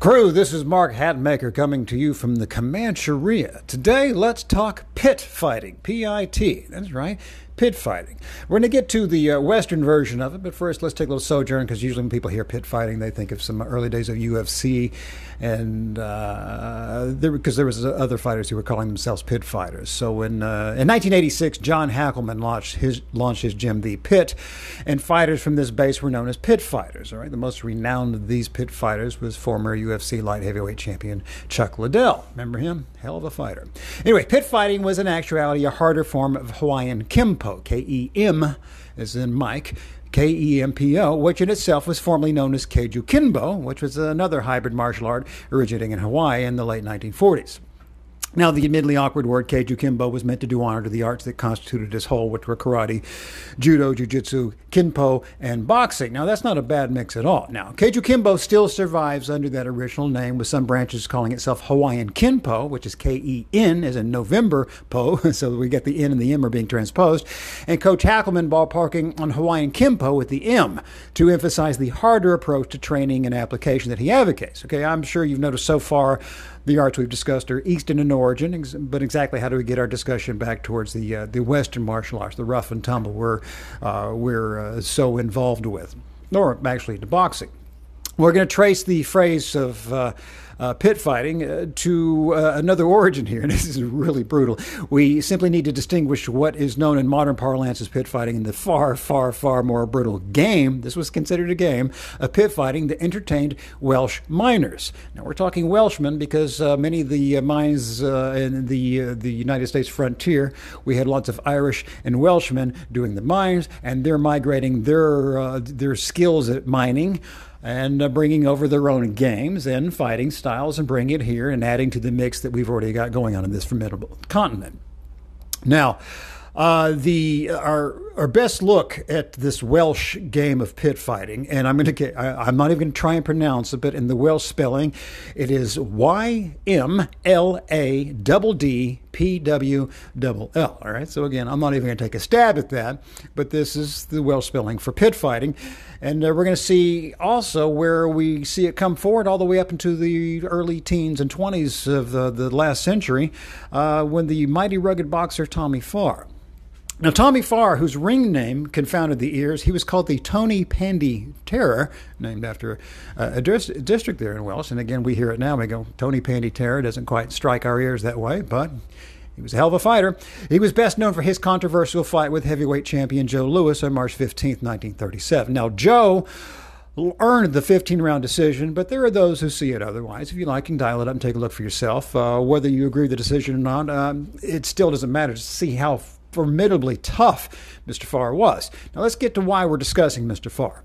Crew, this is Mark Hatmaker coming to you from the Comancheria. Today, let's talk pit fighting, P-I-T, that's right, pit fighting. We're going to get to the Western version of it, but first let's take a little sojourn, because usually when people hear pit fighting, they think of some early days of UFC, and because there was other fighters who were calling themselves pit fighters. So in 1986, John Hackleman launched his gym, The Pit, and fighters from this base were known as pit fighters. All right, the most renowned of these pit fighters was former UFC light heavyweight champion Chuck Liddell. Remember him? Hell of a fighter. Anyway, pit fighting was in actuality a harder form of Hawaiian Kenpo, K-E-M, as in Mike, K-E-M-P-O, which in itself was formerly known as Kajukenbo, which was another hybrid martial art originating in Hawaii in the late 1940s. Now, the admittedly awkward word Kajukenbo was meant to do honor to the arts that constituted his whole, which were karate, judo, jiu-jitsu, kenpo, and boxing. Now, that's not a bad mix at all. Now, Kajukenbo still survives under that original name, with some branches calling itself Hawaiian Kenpo, which is K-E-N, as in November, po, so we get the N and the M are being transposed, and Coach Hackleman ballparking on Hawaiian Kenpo with the M to emphasize the harder approach to training and application that he advocates. Okay, I'm sure you've noticed so far the arts we've discussed are Eastern and origin, but exactly how do we get our discussion back towards the Western martial arts, the rough and tumble we're so involved with, or actually to boxing. We're going to trace the phrase of pit fighting to another origin here, and this is really brutal. We simply need to distinguish what is known in modern parlance as pit fighting and the far, far, far more brutal game, this was considered a game, of pit fighting that entertained Welsh miners. Now, we're talking Welshmen because many of the mines in the United States frontier, we had lots of Irish and Welshmen doing the mines, and they're migrating their skills at mining and bringing over their own games and fighting styles and bringing it here and adding to the mix that we've already got going on this formidable continent. Now, our best look at this Welsh game of pit fighting, and I'm not even going to try and pronounce it, but in the Welsh spelling, it is YMLADDPWLL. All right, so again, I'm not even going to take a stab at that, but this is the Welsh spelling for pit fighting, and we're going to see also where we see it come forward all the way up into the early teens and 20s of the last century, when the mighty rugged boxer Tommy Farr. Now, Tommy Farr, whose ring name confounded the ears, he was called the Tony Pandy Terror, named after a district there in Welsh. And again, we hear it now, we go, Tony Pandy Terror doesn't quite strike our ears that way, but he was a hell of a fighter. He was best known for his controversial fight with heavyweight champion Joe Louis on March 15th, 1937. Now, Joe earned the 15-round decision, but there are those who see it otherwise. If you like, you can dial it up and take a look for yourself. Whether you agree with the decision or not, it still doesn't matter to see how formidably tough Mr. Farr was. Now let's get to why we're discussing Mr. Farr.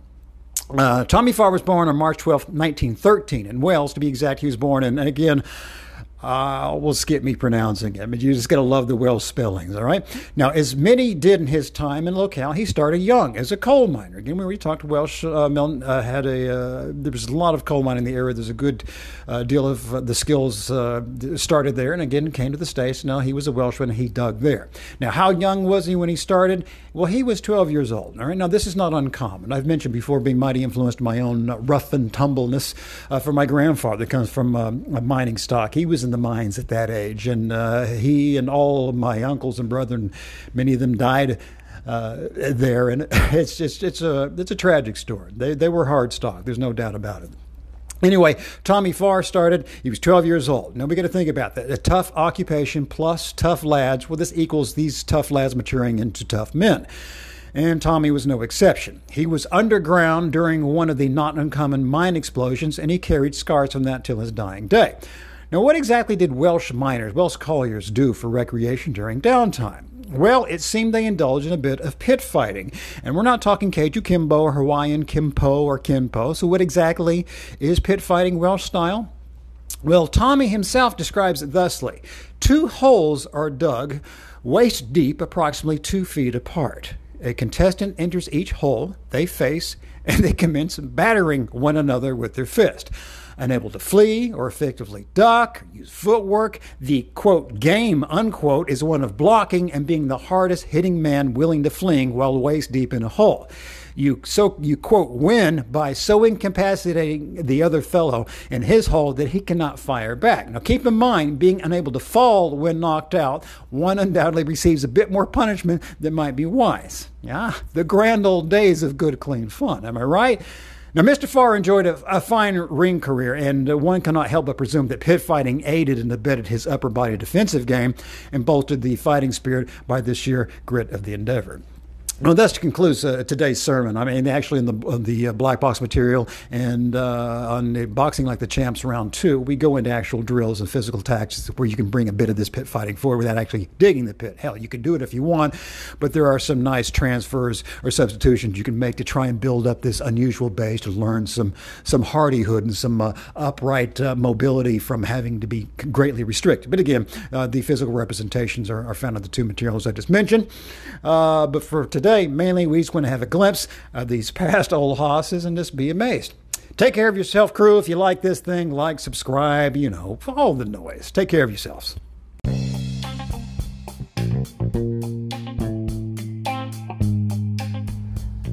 Tommy Farr was born on March 12, 1913 in Wales, to be exact. He was born in, and again, we'll skip me pronouncing it, but you just got to love the Welsh spellings, all right? Now, as many did in his time and locale, he started young as a coal miner. Again, when we talked Welsh, there was a lot of coal mining in the area. There's a good deal of the skills started there, and again, came to the States. Now, he was a Welshman, and he dug there. Now, how young was he when he started? Well, he was 12 years old, all right? Now, this is not uncommon. I've mentioned before being mighty influenced by my own rough and tumbleness from my grandfather that comes from a mining stock. He was in the mines at that age, and he and all of my uncles and brethren, many of them died there, and it's just it's a tragic story. They were hard stock, there's no doubt about it. Anyway, Tommy Farr started, he was 12 years old. Now we got to think about that. A tough occupation plus tough lads, well, this equals these tough lads maturing into tough men. And Tommy was no exception. He was underground during one of the not uncommon mine explosions, and he carried scars from that till his dying day. Now, what exactly did Welsh colliers do for recreation during downtime? Well, it seemed they indulged in a bit of pit fighting. And we're not talking Kajukenbo or Hawaiian Kenpo or Kenpo. So what exactly is pit fighting Welsh style? Well, Tommy himself describes it thusly. Two holes are dug waist deep, approximately 2 feet apart. A contestant enters each hole, they face, and they commence battering one another with their fist. Unable to flee or effectively duck, use footwork, the, quote, game, unquote, is one of blocking and being the hardest hitting man willing to fling while waist deep in a hole. You, quote, win by so incapacitating the other fellow in his hole that he cannot fire back. Now, keep in mind, being unable to fall when knocked out, one undoubtedly receives a bit more punishment than might be wise. Yeah, the grand old days of good, clean fun. Am I right? Now, Mr. Farr enjoyed a fine ring career, and one cannot help but presume that pit fighting aided and abetted his upper body defensive game and bolstered the fighting spirit by the sheer grit of the endeavor. Well, thus concludes today's sermon. I mean, actually, in the black box material and on the Boxing Like the Champs round 2, we go into actual drills and physical tactics where you can bring a bit of this pit fighting forward without actually digging the pit. Hell, you can do it if you want, but there are some nice transfers or substitutions you can make to try and build up this unusual base to learn some hardihood and some upright mobility from having to be greatly restricted. But again, the physical representations are found in the two materials I just mentioned. But for today, mainly, we just want to have a glimpse of these past old hosses and just be amazed. Take care of yourself, crew. If you like this thing, like, subscribe, you know, all the noise. Take care of yourselves.